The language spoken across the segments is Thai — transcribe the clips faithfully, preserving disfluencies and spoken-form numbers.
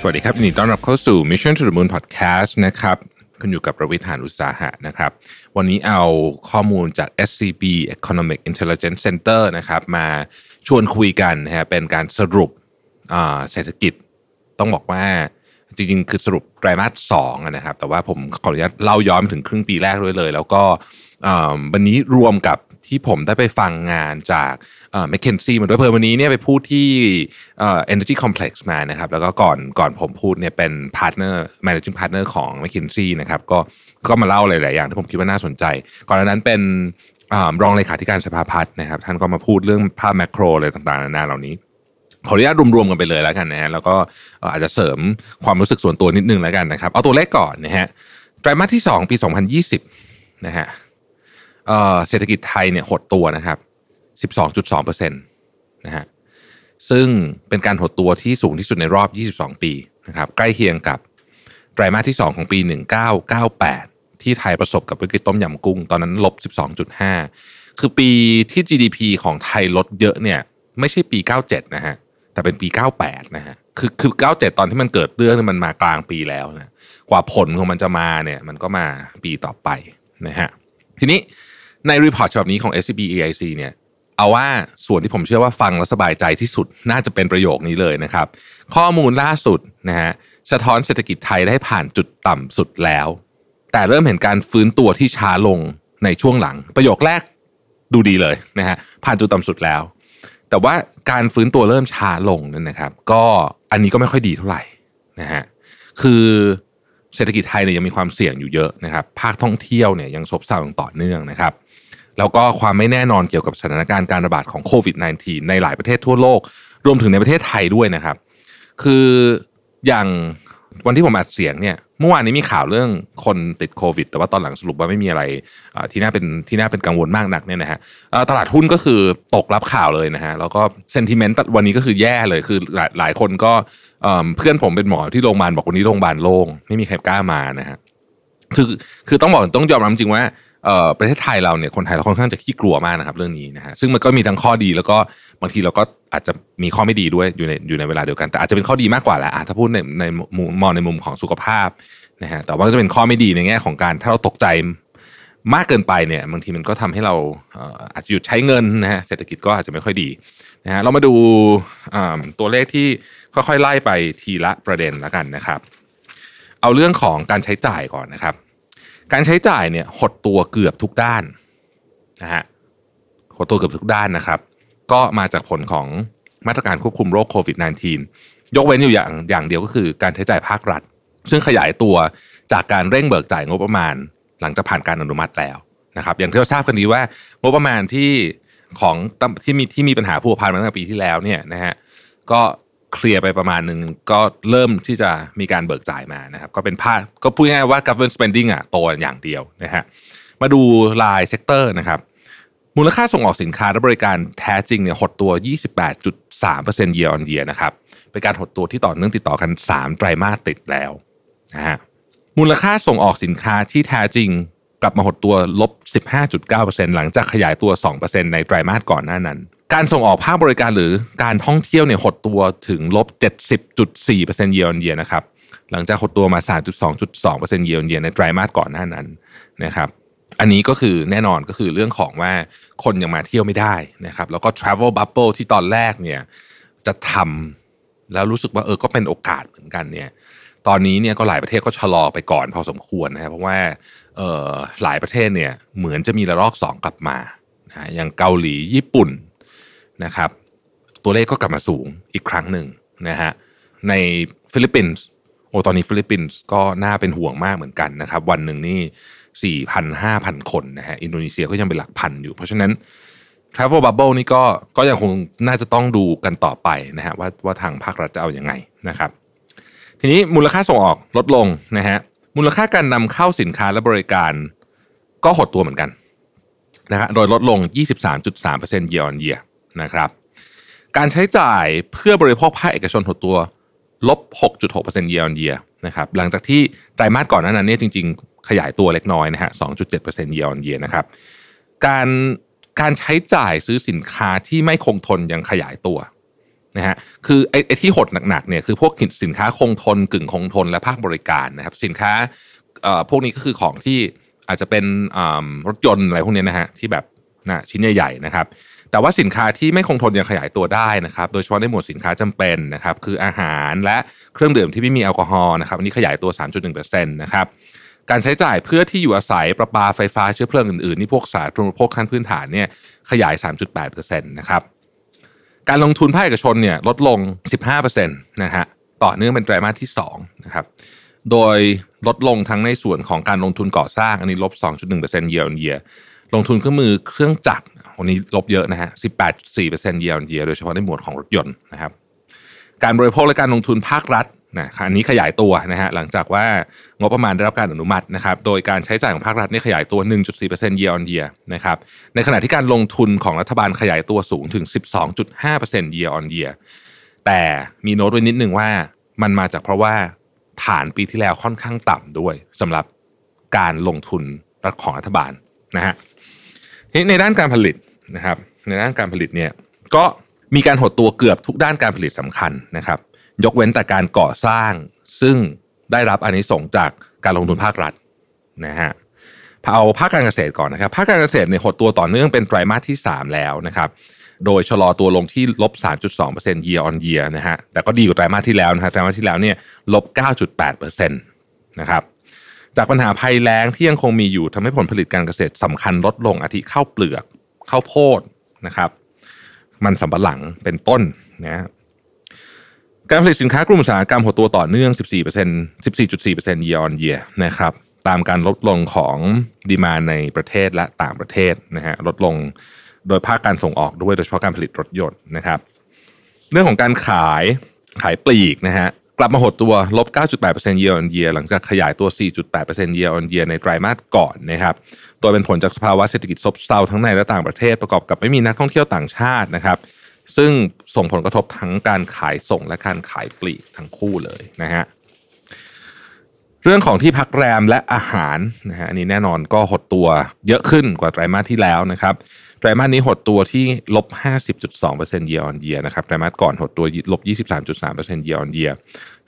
สวัสดีครับยินดีต้อนรับเข้าสู่ Mission to the Moon Podcast นะครับคุณอยู่กับประวิทย์ หานอุตสาหะนะครับวันนี้เอาข้อมูลจาก เอส ซี บี Economic Intelligence Center นะครับมาชวนคุยกันนะฮะเป็นการสรุปเศรษฐกิจต้องบอกว่าจริงๆคือสรุปไตรมาสสองนะครับแต่ว่าผมขออนุญาตเล่าย้อนถึงครึ่งปีแรกด้วยเลยแล้วก็วันนี้รวมกับที่ผมได้ไปฟังงานจากเอ่อ McKinsey มาด้วยเพิ่มวันนี้เนี่ยไปพูดที่เอ่อ Energy Complex มานะครับแล้วก็ก่อนก่อนผมพูดเนี่ยเป็น partner managing partner ของ McKinsey นะครับก็ก็มาเล่าหลายๆอย่างที่ผมคิดว่าน่าสนใจก่อนหน้านั้นเป็นเอ่อรองเลขาธิการสภาพัฒน์นะครับท่านก็มาพูดเรื่องภาพแมโครอะไรต่างๆนานาเหล่านี้ขออนุญาตรวมๆกันไปเลยแล้วกันนะฮะแล้วก็อาจจะเสริมความรู้สึกส่วนตัวนิดนึงแล้วกันนะครับเอาตัวเลขก่อนนะฮะไตรมาสที่สองปีสองพันยี่สิบนะฮะเอ่อเศรษฐกิจไทยเนี่ยหดตัวนะครับ สิบสองจุดสองเปอร์เซ็นต์ นะฮะซึ่งเป็นการหดตัวที่สูงที่สุดในรอบยี่สิบสองปีนะครับใกล้เคียงกับไตรมาสที่สองของปีหนึ่งพันเก้าร้อยเก้าสิบแปดที่ไทยประสบกับวิกฤตต้มยำกุ้งตอนนั้น ลบสิบสองจุดห้า คือปีที่ จี ดี พี ของไทยลดเยอะเนี่ยไม่ใช่ปีเก้าสิบเจ็ดนะฮะแต่เป็นปีเก้าสิบแปดนะฮะคือคือเก้าสิบเจ็ดตอนที่มันเกิดเรื่องเนี่ยมันมากลางปีแล้วนะกว่าผลของมันจะมาเนี่ยมันก็มาปีต่อไปนะฮะทีนี้ในรีพอร์ตฉบับนี้ของ เอส ซี บี อี ไอ ซี เนี่ยเอาว่าส่วนที่ผมเชื่อว่าฟังแล้วสบายใจที่สุดน่าจะเป็นประโยคนี้เลยนะครับข้อมูลล่าสุดนะฮะสะท้อนเศรษฐกิจไทยได้ผ่านจุดต่ำสุดแล้วแต่เริ่มเห็นการฟื้นตัวที่ช้าลงในช่วงหลังประโยคแรกดูดีเลยนะฮะผ่านจุดต่ำสุดแล้วแต่ว่าการฟื้นตัวเริ่มช้าลงนั่นนะครับก็อันนี้ก็ไม่ค่อยดีเท่าไหร่นะฮะคือเศรษฐกิจไทยเนี่ยยังมีความเสี่ยงอยู่เยอะนะครับภาคท่องเที่ยวเนี่ยยังซบเซาอย่างต่อเนื่องนะครับแล้วก็ความไม่แน่นอนเกี่ยวกับสถานการณ์การระบาดของโควิด สิบเก้า ในหลายประเทศทั่วโลกรวมถึงในประเทศไทยด้วยนะครับคืออย่างวันที่ผมอัดเสียงเนี่ยเมื่อวานนี้มีข่าวเรื่องคนติดโควิดแต่ว่าตอนหลังสรุปว่าไม่มีอะไรที่น่าเป็นที่น่าเป็นกังวลมากนักเนี่ยนะฮะตลาดหุ้นก็คือตกรับข่าวเลยนะฮะแล้วก็เซนติเมนต์วันนี้ก็คือแย่เลยคือหลายหลายคนก็เพื่อนผมเป็นหมอที่โรงพยาบาลบอกวันนี้โรงพยาบาลโล่งไม่มีใครกล้ามานะฮะคือคือต้องบอกต้องยอมรับจริงว่าประเทศไทยเราเนี่ยคนไทยเราค่อนข้างจะขี้กลัวมากนะครับเรื่องนี้นะฮะซึ่งมันก็มีทั้งข้อดีแล้วก็บางทีเราก็อาจจะมีข้อไม่ดีด้วยอยู่ในอยู่ในเวลาเดียวกันแต่อาจจะเป็นข้อดีมากกว่าแหละถ้าพูดในในมองในมุมของสุขภาพนะฮะแต่ว่าก็จะเป็นข้อไม่ดีในแง่ของการถ้าเราตกใจมากเกินไปเนี่ยบางทีมันก็ทำให้เราอาจจะหยุดใช้เงินนะฮะเศรษฐกิจก็อาจจะไม่ค่อยดีนะฮะเรามาดูตัวเลขที่ค่อยๆไล่ไปทีละประเด็นละกันนะครับเอาเรื่องของการใช้จ่ายก่อนนะครับการใช้จ่ายเนี่ยหดตัวเกือบทุกด้านนะฮะหดตัวเกือบทุกด้านนะครับก็มาจากผลของมาตรการควบคุมโรคโควิด สิบเก้า ยกเว้นอยู่อย่างอย่างเดียวก็คือการใช้จ่ายภาครัฐซึ่งขยายตัวจากการเร่งเบิกจ่ายงบประมาณหลังจากผ่านการอนุมัติแล้วนะครับอย่างที่เราทราบกันดีว่างบประมาณที่ของที่มีที่มีปัญหาผูกพันมาตั้งแต่ปีที่แล้วเนี่ยนะฮะก็เคลียร์ไปประมาณนึงก็เริ่มที่จะมีการเบิกจ่ายมานะครับก็เป็นภาพก็พูดง่ายๆว่า government spending อ่ะโตอย่างเดียวนะฮะมาดูรายเซกเตอร์นะครับมูลค่าส่งออกสินค้าและบริการแท้จริงเนี่ยหดตัว ยี่สิบแปดจุดสามเปอร์เซ็นต์ year on year นะครับเป็นการหดตัวที่ต่อเนื่องติดต่อกันสามไตรมาสติดแล้วนะฮะมูลค่าส่งออกสินค้าที่แท้จริงกลับมาหดตัว ลบสิบห้าจุดเก้าเปอร์เซ็นต์ หลังจากขยายตัว สองเปอร์เซ็นต์ ในไตรมาสก่อนหน้านั้นการส่งออกภาคบริการหรือการท่องเที่ยวเนี่ยหดตัวถึง ลบเจ็ดสิบจุดสี่เปอร์เซ็นต์ year on year นะครับหลังจากหดตัวมา สามสิบสองจุดสองเปอร์เซ็นต์ year on year ในไตรมาสก่อนหน้านั้นนะครับอันนี้ก็คือแน่นอนก็คือเรื่องของว่าคนยังมาเที่ยวไม่ได้นะครับแล้วก็ travel bubble ที่ตอนแรกเนี่ยจะทำแล้วรู้สึกว่าเออก็เป็นโอกาสเหมือนกันเนี่ยตอนนี้เนี่ยก็หลายประเทศก็ชะลอไปก่อนพอสมควรนะครับเพราะว่าเออหลายประเทศเนี่ยเหมือนจะมีระลอกสองกลับมานะอย่างเกาหลีญี่ปุ่นนะครับตัวเลขก็กลับมาสูงอีกครั้งหนึ่งนะฮะในฟิลิปปินส์โอ้ตอนนี้ฟิลิปปินส์ก็น่าเป็นห่วงมากเหมือนกันนะครับวันหนึ่งนี่ สี่พัน ห้าพัน คนนะฮะอินโดนีเซียก็ยังเป็นหลักพันอยู่เพราะฉะนั้น Travel Bubble นี่ก็ก็ยังคงน่าจะต้องดูกันต่อไปนะฮะว่าว่าทางภาครัฐจะเอายังไงนะครับทีนี้มูลค่าส่งออกลดลงนะฮะ มูลค่าการนำเข้าสินค้าและบริการก็หดตัวเหมือนกันนะฮะโดยลดลง ยี่สิบสามจุดสามเปอร์เซ็นต์ year on year นะครับการใช้จ่ายเพื่อบริโภคภาคเอกชนหดตัวลบ หกจุดหกเปอร์เซ็นต์ year on year นะครับหลังจากที่ไตรมาสก่อนหน้านั้นเนี่ยจริงๆขยายตัวเล็กน้อยนะฮะ สองจุดเจ็ดเปอร์เซ็นต์ year on year นะครับการการใช้จ่ายซื้อสินค้าที่ไม่คงทนยังขยายตัวนะฮะคือไอ้ไอ้ที่หดหนักๆเนี่ยคือพวกสินค้าคงทนกึ่งคงทนและภาคบริการนะครับสินค้าเอ่อพวกนี้ก็คือของที่อาจจะเป็นรถยนต์อะไรพวกนี้นะฮะที่แบบนะชิ้นใหญ่ๆนะครับแต่ว่าสินค้าที่ไม่คงทนยังขยายตัวได้นะครับโดยเฉพาะในหมวดสินค้าจำเป็นนะครับคืออาหารและเครื่องดื่มที่ไม่มีแอลกอฮอล์นะครับอันนี้ขยายตัว สามจุดหนึ่งเปอร์เซ็นต์ นะครับการใช้จ่ายเพื่อที่อยู่อาศัยประปาไฟฟ้าเชื้อเพลิงอื่นๆนี่พวกสาธารณูปโภคขั้นพื้นฐานเนี่ยขยาย สามจุดแปดเปอร์เซ็นต์ นะครับการลงทุนภาคเอกชนเนี่ยลดลง สิบห้าเปอร์เซ็นต์ นะฮะต่อเนื่องเป็นไตรมาสที่สองนะครับโดยลดลงทั้งในส่วนของการลงทุนก่อสร้างอันนี้ ลบสองจุดหนึ่งเปอร์เซ็นต์ year on year ลงทุนเครื่องมือเครื่องจักรวันนี้ลบเยอะนะฮะ สิบแปดจุดสี่เปอร์เซ็นต์ year on year โดยเฉพาะในหมวดของรถยนต์นะครับการบริโภคและการลงทุนภาครัฐนะอันนี้ขยายตัวนะฮะหลังจากว่างบประมาณได้รับการอนุมัตินะครับโดยการใช้จ่ายของภาครัฐนี่ขยายตัว หนึ่งจุดสี่เปอร์เซ็นต์ year on year นะครับในขณะที่การลงทุนของรัฐบาลขยายตัวสูงถึง สิบสองจุดห้าเปอร์เซ็นต์ year on year แต่มีโน้ตไว้นิดนึงว่ามันมาจากเพราะว่าฐานปีที่แล้วค่อนข้างต่ำด้วยสำหรับการลงทุนของรัฐบาลนะฮะในด้านการผลิตนะครับในด้านการผลิตเนี่ยก็มีการหดตัวเกือบทุกด้านการผลิตสำคัญนะครับยกเว้นแต่การก่อสร้างซึ่งได้รับอานิสงส์จากการลงทุนภาครัฐนะฮะเอาภาคการเกษตรก่อนนะครับภาคการเกษตรเนี่ยหดตัวต่อเนื่องเป็นไตรมาสที่สามแล้วนะครับโดยชะลอตัวลงที่ ลบสามจุดสองเปอร์เซ็นต์ year on year นะฮะแต่ก็ดีกว่าไตรมาสที่แล้วนะฮะไตรมาสที่แล้วเนี่ย ลบเก้าจุดแปดเปอร์เซ็นต์ นะครับจากปัญหาภัยแล้งที่ยังคงมีอยู่ทำให้ผลผลิตการเกษตรสำคัญลดลงอาทิข้าวเปลือกข้าวโพดนะครับมันสำปะหลังเป็นต้นนะการผลิตสินค้ากลุ่มอุตสาหกรรมหดตัวต่อเนื่อง สิบสี่เปอร์เซ็นต์ year on year นะครับตามการลดลงของดีมานด์ในประเทศและต่างประเทศนะฮะลดลงโดยภาคการส่งออกด้วยโดยเฉพาะการผลิตรถยนต์นะครับเรื่องของการขายขายปลีกนะฮะกลับมาหดตัว ลบเก้าจุดแปดเปอร์เซ็นต์ year on year หลังจากขยายตัว สี่จุดแปดเปอร์เซ็นต์ year on year ในไตรมาสก่อนนะครับโดยเป็นผลจากสภาวะเศรษฐกิจซบเซาทั้งในและต่างประเทศประกอบกับไม่มีนักท่องเที่ยวต่างชาตินะครับซึ่งส่งผลกระทบทั้งการขายส่งและการขายปลีกทั้งคู่เลยนะฮะเรื่องของที่พักแรมและอาหารนะฮะอันนี้แน่นอนก็หดตัวเยอะขึ้นกว่าไตรมาสที่แล้วนะครับไตรมาสนี้หดตัวที่ ลบห้าสิบจุดสองเปอร์เซ็นต์ year on year นะครับไตรมาสก่อนหดตัว ลบยี่สิบสามจุดสามเปอร์เซ็นต์ year on year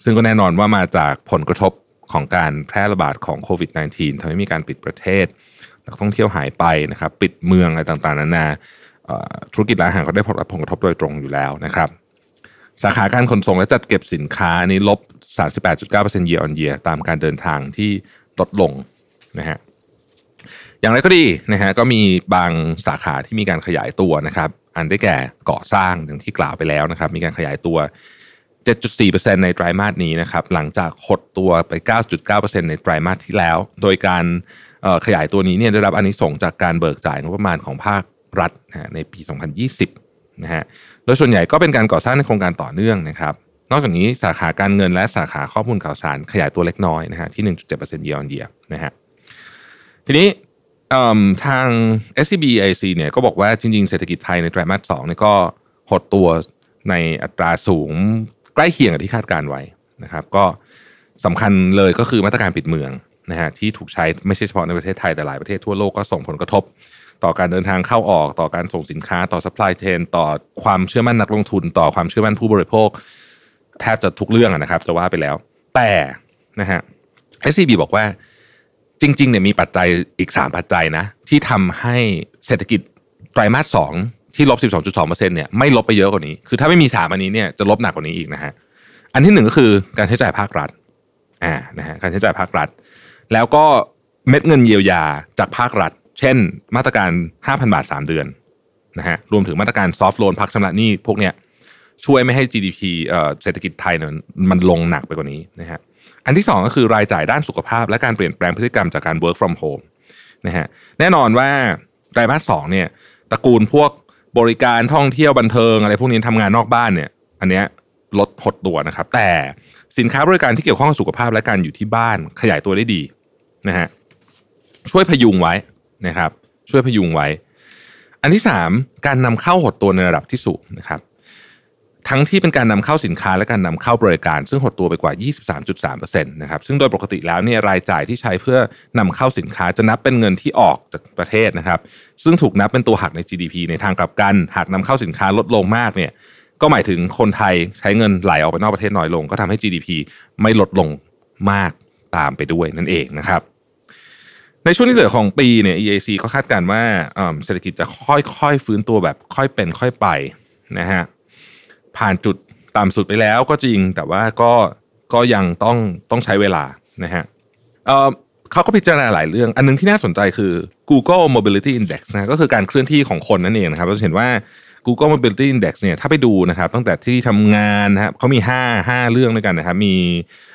ซึ่งก็แน่นอนว่ามาจากผลกระทบของการแพร่ระบาดของโควิด สิบเก้า ทำให้มีการปิดประเทศนักท่องเที่ยวหายไปนะครับปิดเมืองอะไรต่างๆนานาธุรกิจร้านอาหารก็ได้รับผลกระทบโดยตรงอยู่แล้วนะครับสาขาการขนส่งและจัดเก็บสินค้านี้ ลบสามสิบแปดจุดเก้าเปอร์เซ็นต์ year on year ตามการเดินทางที่ลดลงนะฮะอย่างไรก็ดีนะฮะก็มีบางสาขาที่มีการขยายตัวนะครับอันได้แก่ก่อสร้างอย่างที่กล่าวไปแล้วนะครับมีการขยายตัว เจ็ดจุดสี่เปอร์เซ็นต์ ในไตรมาสนี้นะครับหลังจากหดตัวไป เก้าจุดเก้าเปอร์เซ็นต์ ในไตรมาสที่แล้วโดยการขยายตัวนี้เนี่ยได้รับอานิสงส์จากการเบิกจ่ายงบประมาณของภาครัฐในปี สองพันยี่สิบ นะฮะโดยส่วนใหญ่ก็เป็นการก่อสร้างในโครงการต่อเนื่องนะครับนอกจากนี้สาขาการเงินและสาขาข้อมูลข่าวสารขยายตัวเล็กน้อยนะฮะที่ หนึ่งจุดเจ็ดเปอร์เซ็นต์ year on year นะฮะทีนี้ทาง เอส ซี บี ไอ ซี เนี่ยก็บอกว่าจริงๆเศรษฐกิจไทยในไตรมาสสองเนี่ยก็หดตัวในอัตราสูงใกล้เคียงกับที่คาดการไว้นะครับก็สำคัญเลยก็คือมาตรการปิดเมืองนะฮะที่ถูกใช้ไม่ใช่เฉพาะในประเทศไทยแต่หลายประเทศทั่วโลกก็ส่งผลกระทบต่อการเดินทางเข้าออกต่อการส่งสินค้าต่อ supply chain ต่อความเชื่อมั่นนักลงทุนต่อความเชื่อมั่นผู้บริโภคแทบจะทุกเรื่องนะครับจะว่าไปแล้วแต่นะฮะ เอส ซี บี บอกว่าจริงๆเนี่ยมีปัจจัยอีกสามปัจจัยนะที่ทำให้เศรษฐกิจไตรมาสสองที่ ลบสิบสองจุดสองเปอร์เซ็นต์ เนี่ยไม่ลบไปเยอะกว่านี้คือถ้าไม่มีสามอันนี้เนี่ยจะลบหนักกว่านี้อีกนะฮะอันที่หนึ่งก็คือการใช้จ่ายภาครัฐอ่านะฮะการใช้จ่ายภาครัฐแล้วก็เม็ดเงินเยียวยาจากภาครัฐเช่นมาตรการ ห้าพัน บาทสามเดือนนะฮะรวมถึงมาตรการซอฟท์โลนพักชำระหนี้พวกเนี้ยช่วยไม่ให้ จี ดี พี เอ่อเศรษฐกิจไทยเนี่ยมันลงหนักไปกว่านี้นะฮะอันที่สองก็คือรายจ่ายด้านสุขภาพและการเปลี่ยนแปลงพฤติกรรมจากการ work from home นะฮะแน่นอนว่าไตรมาสสองเนี่ยตระกูลพวกบริการท่องเที่ยวบันเทิงอะไรพวกนี้ทำงานนอกบ้านเนี่ยอันเนี้ยลดหดตัวนะครับแต่ สินค้าบริการที่เกี่ยวข้องกับสุขภาพและการอยู่ที่บ้านขยายตัวได้ดีนะฮะช่วยพยุงไว้นะครับช่วยพยุงไว้อันที่สามการนำเข้าหดตัวในระดับที่สูงนะครับทั้งที่เป็นการนำเข้าสินค้าและการนำเข้าบริการซึ่งหดตัวไปกว่า ยี่สิบสามจุดสามเปอร์เซ็นต์ นะครับซึ่งโดยปกติแล้วเนี่ยรายจ่ายที่ใช้เพื่อนำเข้าสินค้าจะนับเป็นเงินที่ออกจากประเทศนะครับซึ่งถูกนับเป็นตัวหักใน จี ดี พี ในทางกลับกันหากนำเข้าสินค้าลดลงมากเนี่ยก็หมายถึงคนไทยใช้เงินไหลออกไปนอกประเทศน้อยลงก็ทำให้ จี ดี พี ไม่ลดลงมากตามไปด้วยนั่นเองนะครับในช่วงที่เหลือของปีเนี่ย อี เอ ซี ก็คาดการณ์ว่าเศรษฐกิจจะค่อยๆฟื้นตัวแบบค่อยเป็นค่อยไปนะฮะผ่านจุดต่ำสุดไปแล้วก็จริงแต่ว่าก็ก็ยังต้องต้องใช้เวลานะฮะเอ่อเขาก็พิจารณาหลายเรื่องอันนึงที่น่าสนใจคือ Google Mobility Index นะก็คือการเคลื่อนที่ของคนนั่นเองนะครับเราจะเห็นว่า Google Mobility Index เนี่ยถ้าไปดูนะครับตั้งแต่ที่ทำงานนะครับเขามีห้า ห้าเรื่องด้วยกันนะครับมี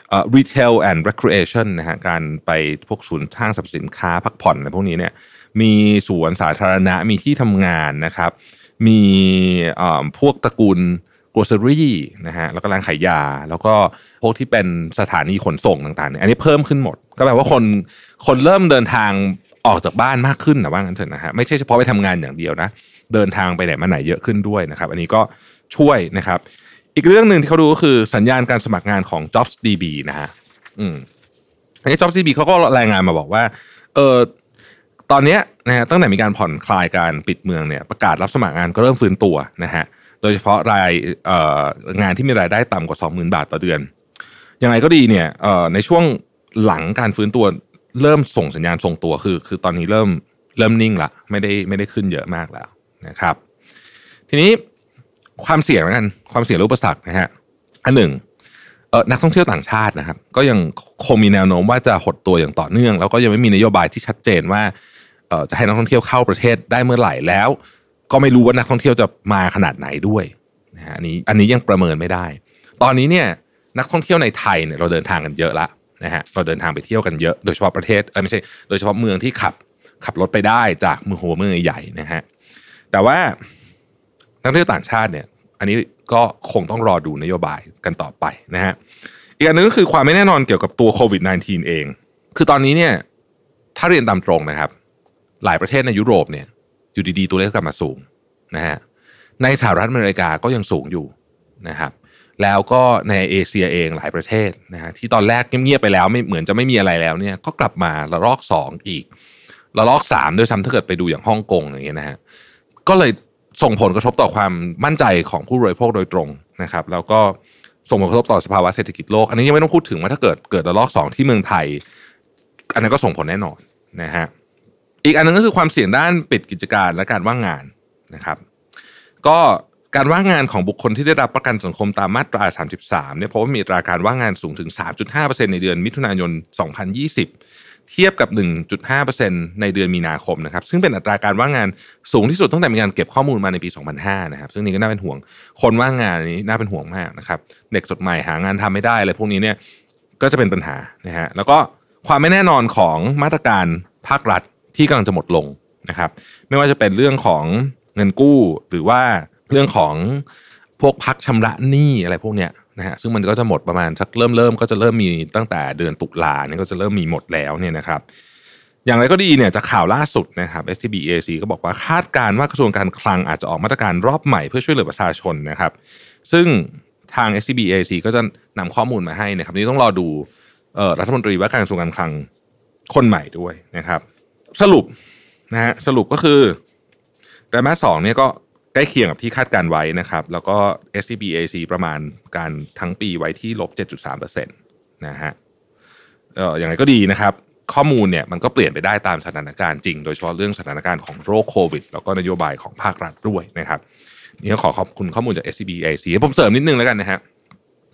เอ่อ Retail and Recreation นะฮะการไปพวกศูนย์ห้างสรรพสินค้าพักผ่อนอะไรพวกนี้เนี่ยมีสวนสาธารณะมีที่ทำงานนะครับมีเอ่อพวกตระกูลgrocery นะฮะแล้วก็ร้านขายยาแล้วก็พวกที่เป็นสถานีขนส่งต่างๆเนี่ยอันนี้เพิ่มขึ้นหมดก็แปลว่าคนคนเริ่มเดินทางออกจากบ้านมากขึ้นนะว่างั้นเถอะนะฮะไม่ใช่เฉพาะไปทำงานอย่างเดียวนะเดินทางไปไหนมาไหนเยอะขึ้นด้วยนะครับอันนี้ก็ช่วยนะครับอีกเรื่องนึงที่เขาดูก็คือสัญญาณการสมัครงานของ Jobs ดี บี นะฮะอืมอันนี้ Jobs ดี บี เขาก็รายงานมาบอกว่าเออตอนเนี้ยนะฮะตั้งแต่มีการผ่อนคลายการปิดเมืองเนี่ยประกาศรับสมัครงานก็เริ่มฟื้นตัวนะฮะโดยเฉพาะรายงานที่มีรายได้ต่ำกว่า สองหมื่น บาทต่อเดือนอย่างไรก็ดีเนี่ยในช่วงหลังการฟื้นตัวเริ่มส่งสัญญาณทรงตัวคือคือตอนนี้เริ่มเริ่มนิ่งละไม่ได้ไม่ได้ขึ้นเยอะมากแล้วนะครับทีนี้ความเสี่ยงแล้วกันความเสี่ยงและอุปสรรคนะฮะอันหนึ่งนักท่องเที่ยวต่างชาตินะครับก็ยังคงมีแนวโน้มว่าจะหดตัวอย่างต่อเนื่องแล้วก็ยังไม่มีนโยบายที่ชัดเจนว่าจะให้นักท่องเที่ยวเข้าประเทศได้เมื่อไหร่แล้วก็ไม่รู้ว่านักท่องเที่ยวจะมาขนาดไหนด้วยนะฮะอันนี้อันนี้ยังประเมินไม่ได้ตอนนี้เนี่ยนักท่องเที่ยวในไทยเนี่ยเราเดินทางกันเยอะละนะฮะเราเดินทางไปเที่ยวกันเยอะโดยเฉพาะประเทศเออไม่ใช่โดยเฉพาะเมืองที่ขับขับรถไปได้จากเมืองหัวเมืองใหญ่นะฮะแต่ว่านักท่องเที่ยวต่างชาติเนี่ยอันนี้ก็คงต้องรอดูนโยบายกันต่อไปนะฮะอีกอันนึงก็คือความไม่แน่นอนเกี่ยวกับตัวโควิด สิบเก้า เองคือตอนนี้เนี่ยถ้าเรียนตามตรงนะครับหลายประเทศในยุโรปเนี่ยอยู่ดีๆตัวเลขกลับมาสูงนะฮะในสหรัฐอเมริกาก็ยังสูงอยู่นะครับแล้วก็ในเอเชียเองหลายประเทศนะฮะที่ตอนแรกเงียบๆไปแล้วไม่เหมือนจะไม่มีอะไรแล้วเนี่ยก็กลับมาระลอกสองอีกระลอกสามด้วยซ้ำถ้าเกิดไปดูอย่างฮ่องกงอย่างเงี้ยนะฮะก็เลยส่งผลกระทบต่อความมั่นใจของผู้บริโภคโดยตรงนะครับแล้วก็ส่งผลกระทบต่อสภาวะเศรษฐกิจโลกอันนี้ยังไม่ต้องพูดถึงว่าถ้าเกิดเกิดระลอกสองที่เมืองไทยอันนั้นก็ส่งผลแน่นอนนะฮะอีกอันนึงก็คือความเสี่ยงด้านปิดกิจการและการว่างงานนะครับก็การว่างงานของบุคคลที่ได้รับประกันสังคมตามมาตราสามสิบสามเนี่ยเพราะว่ามีอัตราการว่างงานสูงถึง สามจุดห้าเปอร์เซ็นต์ ในเดือนมิถุนายนสองพันยี่สิบเทียบกับ หนึ่งจุดห้าเปอร์เซ็นต์ ในเดือนมีนาคมนะครับซึ่งเป็นอัตราการว่างงานสูงที่สุดตั้งแต่มีการเก็บข้อมูลมาในปีสองพันห้านะครับซึ่งนี่ก็น่าเป็นห่วงคนว่างงานนี้น่าเป็นห่วงมากนะครับเด็กจบใหม่หางานทำไม่ได้อะไรพวกนี้เนี่ยก็จะเป็นปัญหานะฮะแล้วก็ความไม่แน่นอนของมาตรการภาครัฐที่กำลังจะหมดลงนะครับไม่ว่าจะเป็นเรื่องของเงินกู้หรือว่าเรื่องของพวกพักชำระหนี้อะไรพวกเนี้ยนะฮะซึ่งมันก็จะหมดประมาณสักเริ่มเริ่มก็จะเริ่มมีตั้งแต่เดือนตุลาเนี่ยก็จะเริ่มมีหมดแล้วเนี่ยนะครับอย่างไรก็ดีเนี่ยจากข่าวล่าสุดนะครับ เอส ซี บี อี เอ ซี ก็บอกว่าคาดการณ์ว่ากระทรวงการคลังอาจจะออกมาตรการรอบใหม่เพื่อช่วยเหลือประชาชนนะครับซึ่งทาง เอส ซี บี อี เอ ซี ก็จะนำข้อมูลมาให้นะครับนี่ต้องรอดูรัฐมนตรีว่าการกระทรวงการคลังคนใหม่ด้วยนะครับสรุปนะฮะสรุปก็คือไตรมาสสองเนี่ยก็ใกล้เคียงกับที่คาดการไว้นะครับแล้วก็ เอส ซี บี อี เอ ซี ประมาณการทั้งปีไว้ที่ ลบเจ็ดจุดสามเปอร์เซ็นต์ นะฮะเอ่ออย่างไรก็ดีนะครับข้อมูลเนี่ยมันก็เปลี่ยนไปได้ตามสถานการณ์จริงโดยเฉพาะเรื่องสถานการณ์ของโรคโควิดแล้วก็นโยบายของภาครัฐด้วยนะครับนี่ก็ขอขอบคุณข้อมูลจาก เอส ซี บี อี เอ ซี ผมเสริมนิดนึงแล้วกันนะฮะ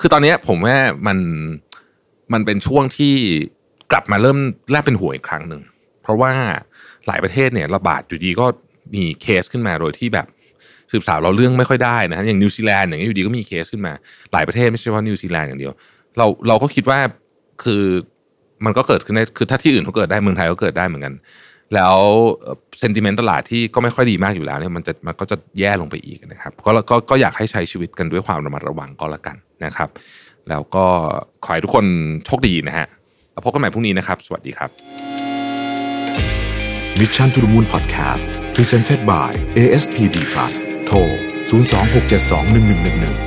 คือตอนนี้ผมว่ามันมันเป็นช่วงที่กลับมาเริ่มแลกเป็นหัวอีกครั้งนึงเพราะว่าหลายประเทศเนี่ยระบาดอยู่ดีก็มีเคสขึ้นมาโดยที่แบบสืบสาวเราเรื่องไม่ค่อยได้นะฮะอย่างนิวซีแลนด์อย่างนี้อยู่ดีก็มีเคสขึ้นมาหลายประเทศไม่ใช่ว่านิวซีแลนด์อย่างเดียวเราเราก็คิดว่าคือมันก็เกิดขึ้นได้คือถ้าที่อื่นเขาเกิดได้เมืองไทยก็เกิดได้เหมือนกันแล้วเซนติเมนต์ตลาดที่ก็ไม่ค่อยดีมากอยู่แล้วเนี่ยมันจะมันก็จะแย่ลงไปอีกนะครับก็ก็ก็อยากให้ใช้ชีวิตกันด้วยความระมัดระวังก็แล้วกันนะครับ แล้วก็ขอให้ทุกคนโชคดีนะฮะแล้วพบกันใหม่พรุ่งนี้นะครับสวัสดีครับ Mission to the Moon Podcast Presented by เอ เอส พี พี Plus โทร ศูนย์ สอง หก เจ็ด สอง หนึ่ง หนึ่ง หนึ่ง หนึ่ง